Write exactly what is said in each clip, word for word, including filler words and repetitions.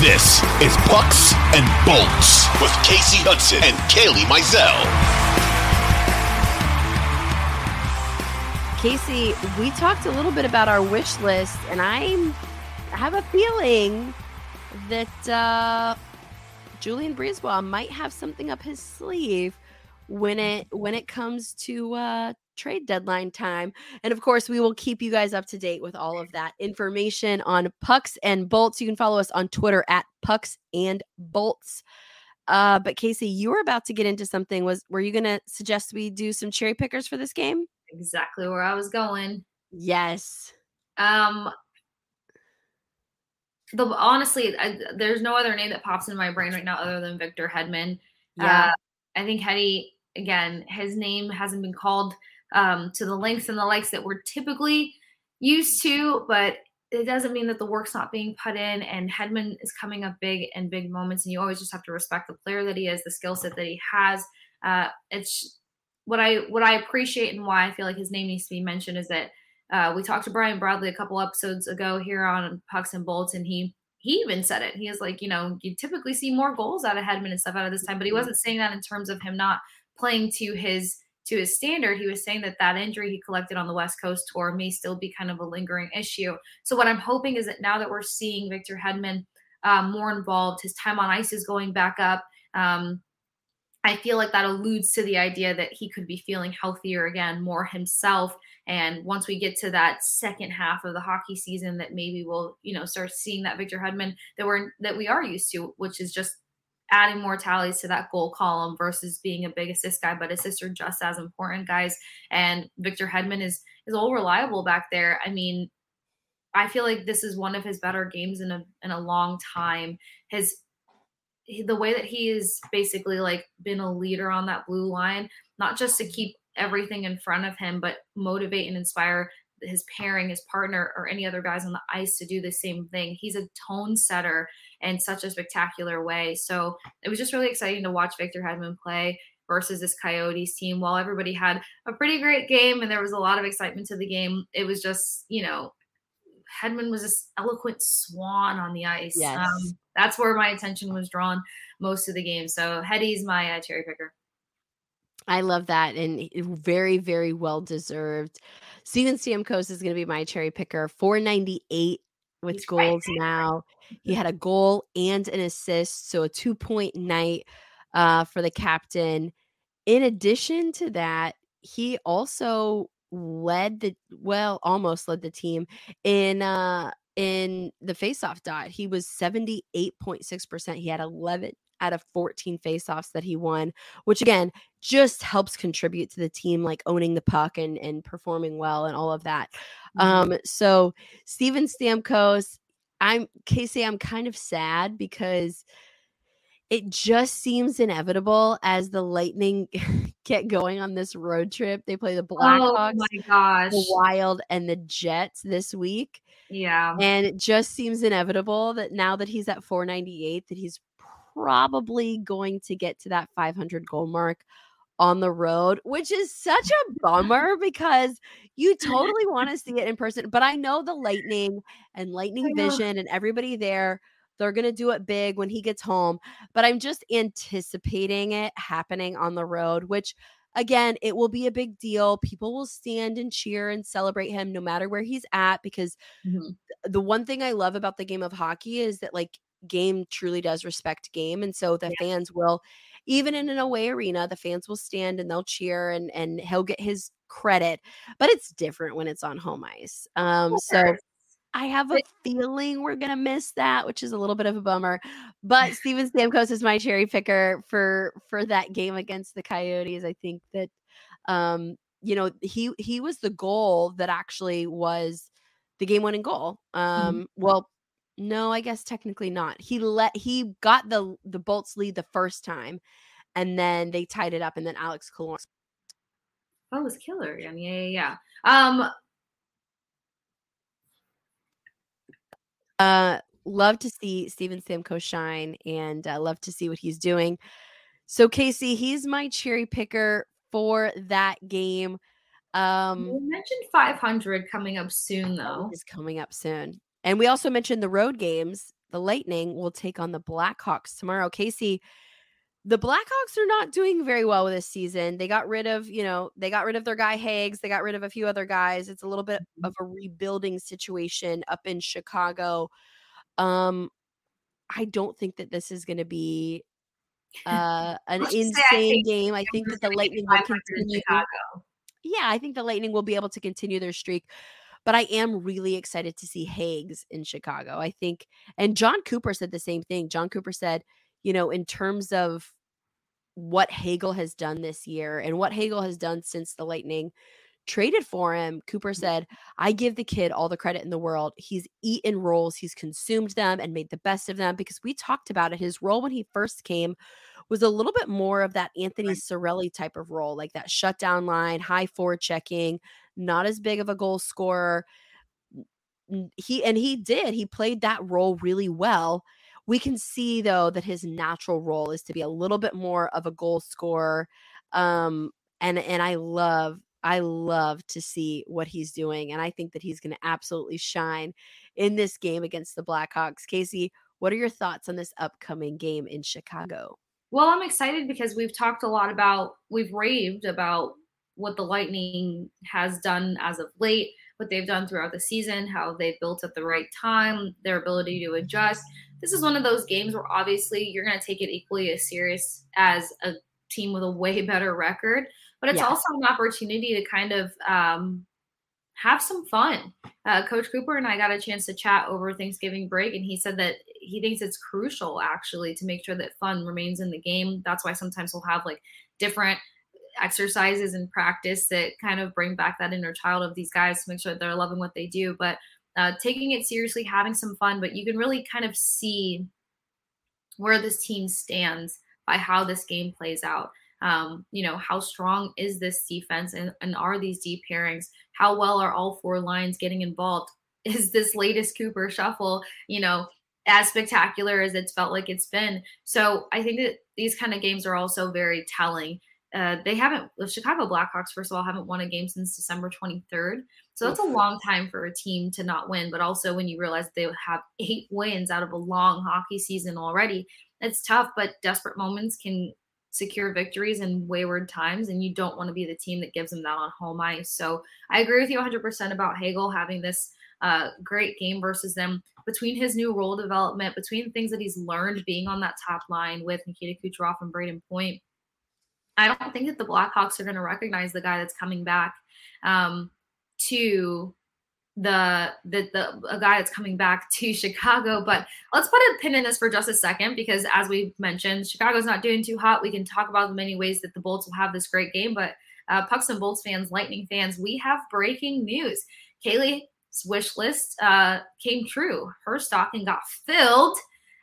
This is Pucks and Bolts with Casey Hudson and Kaylee Mizell. Casey, we talked a little bit about our wish list, and I'm, I have a feeling that uh, Julien BriseBois might have something up his sleeve when it when it comes to uh, trade deadline time. And of course, we will keep you guys up to date with all of that information on Pucks and Bolts. You can follow us on Twitter at Pucks and Bolts. Uh, but Casey, you were about to get into something. Was were you going to suggest we do some cherry pickers for this game? Exactly where I was going. Yes. Um. The honestly, I, there's no other name that pops in my brain right now other than Victor Hedman. Yeah. Uh, I think Hedy, again, his name hasn't been called um, to the lengths and the likes that we're typically used to, but it doesn't mean that the work's not being put in, and Hedman is coming up big in big moments, and you always just have to respect the player that he is, the skill set that he has. Uh, it's what I what I appreciate and why I feel like his name needs to be mentioned is that uh, we talked to Brian Bradley a couple episodes ago here on Pucks and Bolts, and he He even said it. He is like, you know, you typically see more goals out of Hedman and stuff out of this time, but he wasn't saying that in terms of him not playing to his to his standard. He was saying that that injury he collected on the West Coast tour may still be kind of a lingering issue. So what I'm hoping is that now that we're seeing Victor Hedman um, more involved, his time on ice is going back up. Um, I feel like that alludes to the idea that he could be feeling healthier again, more himself. And once we get to that second half of the hockey season, that maybe we'll, you know, start seeing that Victor Hedman that we're that we are used to, which is just adding more tallies to that goal column versus being a big assist guy. But assists are just as important, guys. And Victor Hedman is is all reliable back there. I mean, I feel like this is one of his better games in a in a long time. His the way that he is basically like been a leader on that blue line, not just to keep everything in front of him, but motivate and inspire his pairing, his partner, or any other guys on the ice to do the same thing. He's a tone setter in such a spectacular way. So it was just really exciting to watch Victor Hedman play versus this Coyotes team. While everybody had a pretty great game and there was a lot of excitement to the game, it was just, you know, Hedman was this eloquent swan on the ice. Yes. Um, that's where my attention was drawn most of the game. So Hedy's my uh, cherry picker. I love that, and very, very well deserved. Steven Stamkos is going to be my cherry picker. four ninety-eight with He's goals right. now. He had a goal and an assist, so a two-point night uh, for the captain. In addition to that, he also led the well, almost led the team in uh, in the faceoff dot. He was seventy-eight point six percent. He had eleven out of fourteen faceoffs that he won, which again just helps contribute to the team, like owning the puck and and performing well and all of that. Um, so Steven Stamkos, I'm Casey. I'm kind of sad because it just seems inevitable as the Lightning get going on this road trip. They play the Blackhawks, oh my gosh, the Wild, and the Jets this week. Yeah, and it just seems inevitable that now that he's at four ninety-eight, that he's probably going to get to that five hundred goal mark on the road, which is such a bummer because you totally want to see it in person. But I know the Lightning and Lightning Vision and everybody there, they're going to do it big when he gets home. But I'm just anticipating it happening on the road, which again, it will be a big deal. People will stand and cheer and celebrate him no matter where he's at, because mm-hmm. the one thing I love about the game of hockey is that, like, game truly does respect game. And so the yeah. fans will, even in an away arena, the fans will stand and they'll cheer, and and he'll get his credit, but it's different when it's on home ice. Um, so I have a feeling we're going to miss that, which is a little bit of a bummer, but Steven Stamkos is my cherry picker for, for that game against the Coyotes. I think that, um, you know, he, he was the goal that actually was the game winning goal. Um, mm-hmm. Well, No, I guess technically not. He let he got the the Bolts lead the first time, and then they tied it up, and then Alex Killorn. Oh, it was Killorn. Yeah, yeah, yeah. Um, uh, love to see Steven Stamkos shine, and uh, love to see what he's doing. So, Casey, he's my cherry picker for that game. Um, you mentioned five hundred coming up soon, though. It's coming up soon. And we also mentioned the road games, The Lightning will take on the Blackhawks tomorrow. Kasey, the Blackhawks are not doing very well with this season. They got rid of, you know, they got rid of their guy Haggs. They got rid of a few other guys. It's a little bit of a rebuilding situation up in Chicago. Um, I don't think that this is going to be uh, an insane say, game. I think that the Lightning will continue. Yeah, I think the Lightning will be able to continue their streak. But I am really excited to see Haggs in Chicago. I think, and John Cooper said the same thing. John Cooper said, you know, in terms of what Hagel has done this year and what Hagel has done since the Lightning traded for him, Cooper said, I give the kid all the credit in the world. He's eaten roles, he's consumed them and made the best of them, because we talked about it. His role when he first came was a little bit more of that Anthony Cirelli type of role, like that shutdown line, high forechecking, not as big of a goal scorer. He, and he did, he played that role really well. We can see though that his natural role is to be a little bit more of a goal scorer. Um, and, and I love, I love to see what he's doing. And I think that he's going to absolutely shine in this game against the Blackhawks. Kasey, what are your thoughts on this upcoming game in Chicago? Well, I'm excited because we've talked a lot about, we've raved about what the Lightning has done as of late, what they've done throughout the season, how they've built at the right time, their ability to adjust. This is one of those games where obviously you're going to take it equally as serious as a team with a way better record, but it's yeah. also an opportunity to kind of um, have some fun. Uh, Coach Cooper and I got a chance to chat over Thanksgiving break, and he said that he thinks it's crucial actually to make sure that fun remains in the game. That's why sometimes we'll have like different exercises and practice that kind of bring back that inner child of these guys to make sure that they're loving what they do, but uh, taking it seriously, having some fun. But you can really kind of see where this team stands by how this game plays out. Um, you know, how strong is this defense and, and are these deep pairings? How well are all four lines getting involved? Is this latest Cooper shuffle, you know, as spectacular as it's felt like it's been? So I think that these kind of games are also very telling. Uh, they haven't, the Chicago Blackhawks, first of all, haven't won a game since December twenty-third. So that's a long time for a team to not win. But also when you realize they have eight wins out of a long hockey season already, it's tough, but desperate moments can secure victories in wayward times. And you don't want to be the team that gives them that on home ice. So I agree with you one hundred percent about Hagel having this uh, great game versus them. Between his new role development, between things that he's learned being on that top line with Nikita Kucherov and Brayden Point, I don't think that the Blackhawks are going to recognize the guy that's coming back um, to the, the, the a guy that's coming back to Chicago. But let's put a pin in this for just a second, because as we mentioned, Chicago's not doing too hot. We can talk about the many ways that the Bolts will have this great game, but uh, Pucks and Bolts fans, Lightning fans, we have breaking news. Kaylee's wish list uh, came true. Her stocking got filled,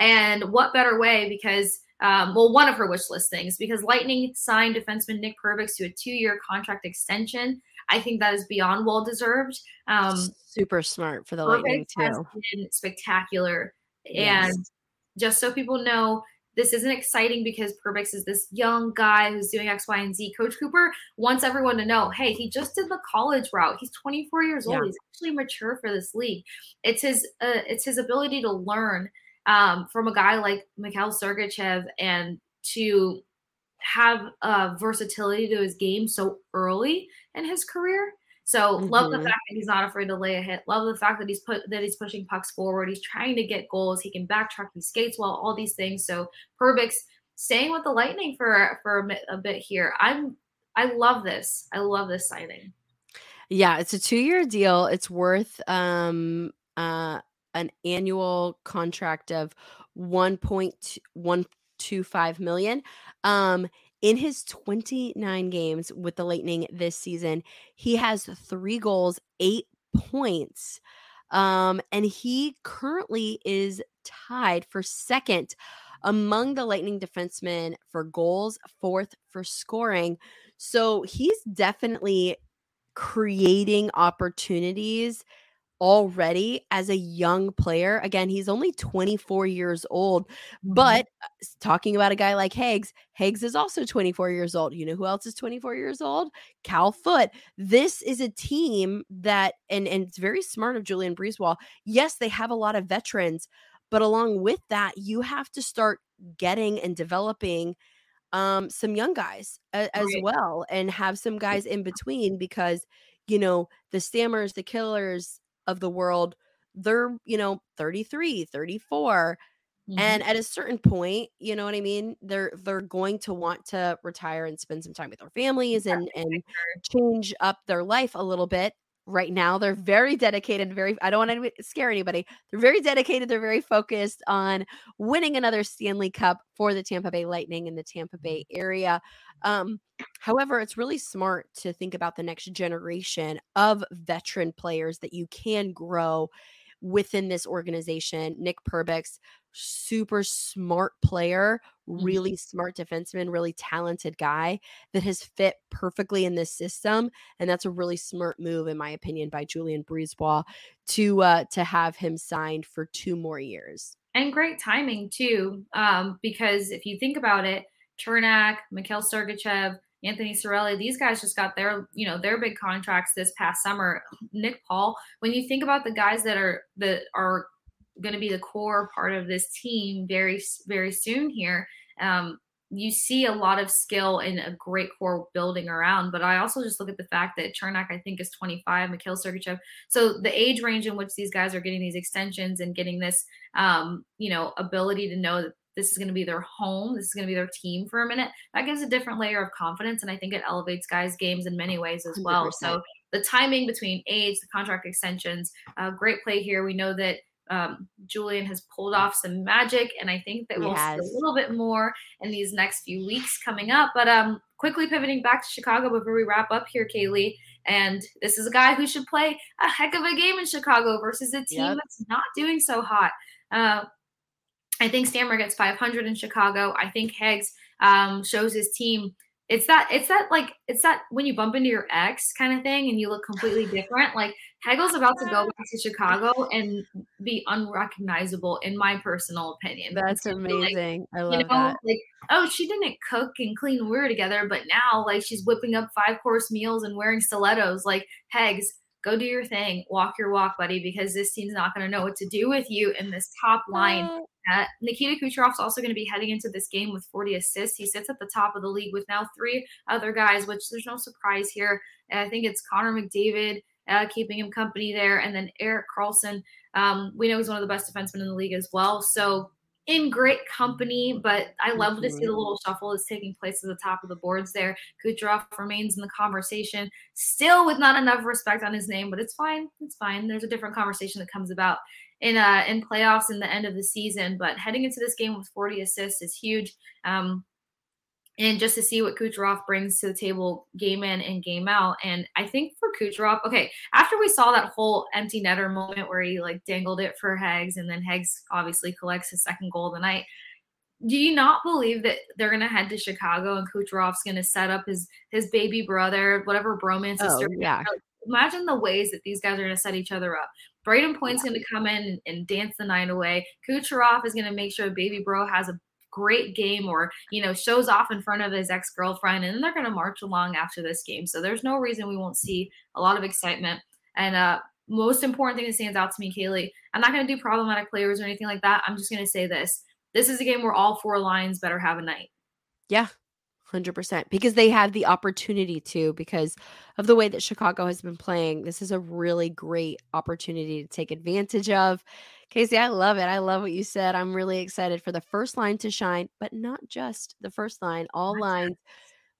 and what better way, because Um, well, one of her wish list things, because Lightning signed defenseman Nick Perbix to a two-year contract extension. I think that is beyond well-deserved. Um, Super smart for the Perbix Lightning, too. Has been spectacular. Yes. And just so people know, this isn't exciting because Perbix is this young guy who's doing X, Y, and Z. Coach Cooper wants everyone to know, hey, he just did the college route. He's twenty-four years old. Yeah. He's actually mature for this league. It's his, uh, it's his ability to learn Um, from a guy like Mikhail Sergachev, and to have uh, versatility to his game so early in his career. So mm-hmm. love the fact that he's not afraid to lay a hit. Love the fact that he's put that he's pushing pucks forward. He's trying to get goals. He can backtrack. He skates well. All these things. So Perbix staying with the Lightning for for a bit, a bit here. I'm I love this. I love this signing. Yeah, it's a two year deal. It's worth. Um, uh, an annual contract of one point one two five million dollars. Um, in his twenty-nine games with the Lightning this season, he has three goals, eight points. Um, and he currently is tied for second among the Lightning defensemen for goals, fourth for scoring. So he's definitely creating opportunities already as a young player. Again, he's only twenty-four years old, but talking about a guy like Haggs, Haggs is also twenty-four years old. You know who else is twenty-four years old? Cal Foote. This is a team that, and, and it's very smart of Julien BriseBois. Yes, they have a lot of veterans, But along with that, you have to start getting and developing um, some young guys a- as right. well, and have some guys in between, because, you know, the Stammers, the Killers of the world, they're, you know, thirty-three, thirty-four. Mm-hmm. And at a certain point, you know what I mean? They're, they're going to want to retire and spend some time with their families and, and change up their life a little bit. Right now, they're very dedicated, very, I don't want to scare anybody. They're very dedicated. They're very focused on winning another Stanley Cup for the Tampa Bay Lightning in the Tampa Bay area. Um, however, it's really smart to think about the next generation of veteran players that you can grow within this organization. Nick Perbix, super smart player, really mm-hmm. smart defenseman, really talented guy that has fit perfectly in this system. And that's a really smart move, in my opinion, by Julien BriseBois to uh, to have him signed for two more years. And great timing too, um, because if you think about it, Chernak, Mikhail Sergachev, Anthony Cirelli, these guys just got their, you know, their big contracts this past summer. Nick Paul, when you think about the guys that are that are going to be the core part of this team very, very soon here, um, you see a lot of skill and a great core building around. But I also just look at the fact that Chernak, I think, is twenty-five, Mikhail Sergachev. So the age range in which these guys are getting these extensions and getting this, um, you know, ability to know that this is going to be their home, this is going to be their team for a minute, that gives a different layer of confidence. And I think it elevates guys' games in many ways as well. one hundred percent. So the timing between age, the contract extensions, uh, great play here. We know that um, Julien has pulled off some magic, and I think that he we'll has. see a little bit more in these next few weeks coming up. But um, quickly pivoting back to Chicago before we wrap up here, Kaylee. And this is a guy who should play a heck of a game in Chicago versus a team yep. that's not doing so hot. Uh, I think Stammer gets five hundred in Chicago. I think Heggs um, shows his team. It's that, it's that like, it's that when you bump into your ex kind of thing and you look completely different. Like, Hegel's about to go back to Chicago and be unrecognizable, in my personal opinion. That's because, amazing. Like, I love you know, that. Like, oh, she didn't cook and clean when we were together, but now, like, she's whipping up five course meals and wearing stilettos. Like, Heggs, go do your thing, walk your walk, buddy, because this team's not going to know what to do with you in this top line. Uh, Nikita Kucherov's also going to be heading into this game with forty assists. He sits at the top of the league with now three other guys, which there's no surprise here. And I think it's Connor McDavid uh, keeping him company there. And then Erik Karlsson, um, we know he's one of the best defensemen in the league as well. So in great company, but I love to see the little shuffle that's taking place at the top of the boards there. Kucherov remains in the conversation, still with not enough respect on his name, but it's fine. It's fine. There's a different conversation that comes about in uh, in playoffs in the end of the season. But heading into this game with forty assists is huge. Um, and just to see what Kucherov brings to the table game in and game out. And I think for Kucherov, okay, after we saw that whole empty netter moment where he like dangled it for Heggs, and then Heggs obviously collects his second goal of the night, do you not believe that they're going to head to Chicago and Kucherov's going to set up his his baby brother, whatever bromance? Oh, sister, yeah. Imagine the ways that these guys are going to set each other up. Brayden Point's yeah. going to come in and, and dance the night away. Kucherov is going to make sure baby bro has a great game, or, you know, shows off in front of his ex-girlfriend, and then they're going to march along after this game. So there's no reason we won't see a lot of excitement. And uh most important thing that stands out to me, Kaylee, I'm not going to do problematic players or anything like that. I'm just going to say this. This is a game where all four lines better have a night. Yeah, one hundred percent. Because they have the opportunity to, because of the way that Chicago has been playing. This is a really great opportunity to take advantage of. Kasey, I love it. I love what you said. I'm really excited for the first line to shine, but not just the first line, all lines.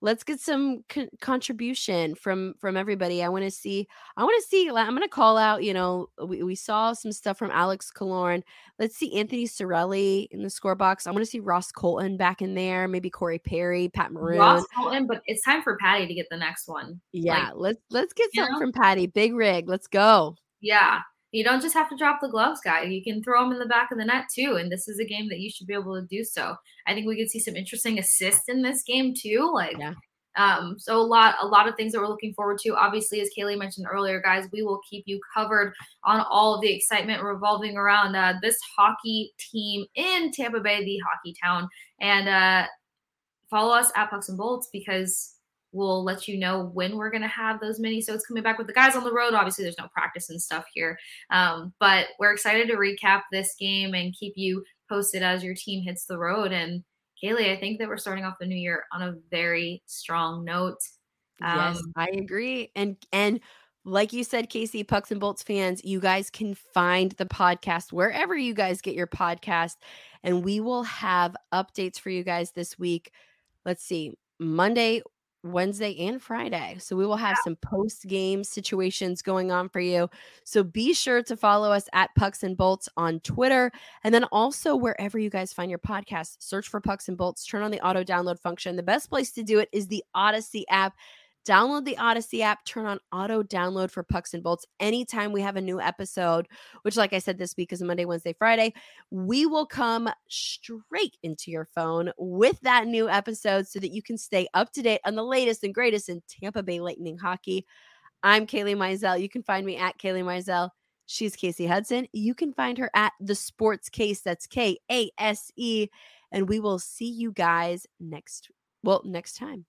Let's get some con- contribution from, from everybody. I want to see, I want to see, I'm going to call out, you know, we, we saw some stuff from Alex Killorn. Let's see Anthony Cirelli in the score box. I want to see Ross Colton back in there. Maybe Corey Perry, Pat Maroon. Ross Colton, but it's time for Patty to get the next one. Yeah. Like, let's, let's get something know? from Patty. Big rig. Let's go. Yeah. You don't just have to drop the gloves, guy. You can throw them in the back of the net, too. And this is a game that you should be able to do so. I think we could see some interesting assists in this game, too. Like, yeah. um, so a lot, a lot of things that we're looking forward to. Obviously, as Kaylee mentioned earlier, guys, we will keep you covered on all of the excitement revolving around uh, this hockey team in Tampa Bay, the hockey town. And uh, follow us at Pucks and Bolts, because We'll let you know when we're going to have those minisodes coming back with the guys on the road. Obviously, there's no practice and stuff here, um, but we're excited to recap this game and keep you posted as your team hits the road. And Kaylee, I think that we're starting off the new year on a very strong note. Um, yes, I agree. And, and like you said, Kasey, Pucks and Bolts fans, you guys can find the podcast wherever you guys get your podcast, and we will have updates for you guys this week. Let's see, Monday, Wednesday, and Friday. So we will have some post-game situations going on for you. So be sure to follow us at Pucks and Bolts on Twitter. And then also wherever you guys find your podcast, search for Pucks and Bolts, turn on the auto download function. The best place to do it is the Odyssey app. Download the Odyssey app, turn on auto download for Pucks and Bolts. Anytime we have a new episode, which like I said, this week is Monday, Wednesday, Friday, we will come straight into your phone with that new episode so that you can stay up to date on the latest and greatest in Tampa Bay Lightning hockey. I'm Kaylee Mizell. You can find me at Kaylee Mizell. She's Kasey Hudson. You can find her at The Sports Case. That's K A S E. And we will see you guys next, well, next time.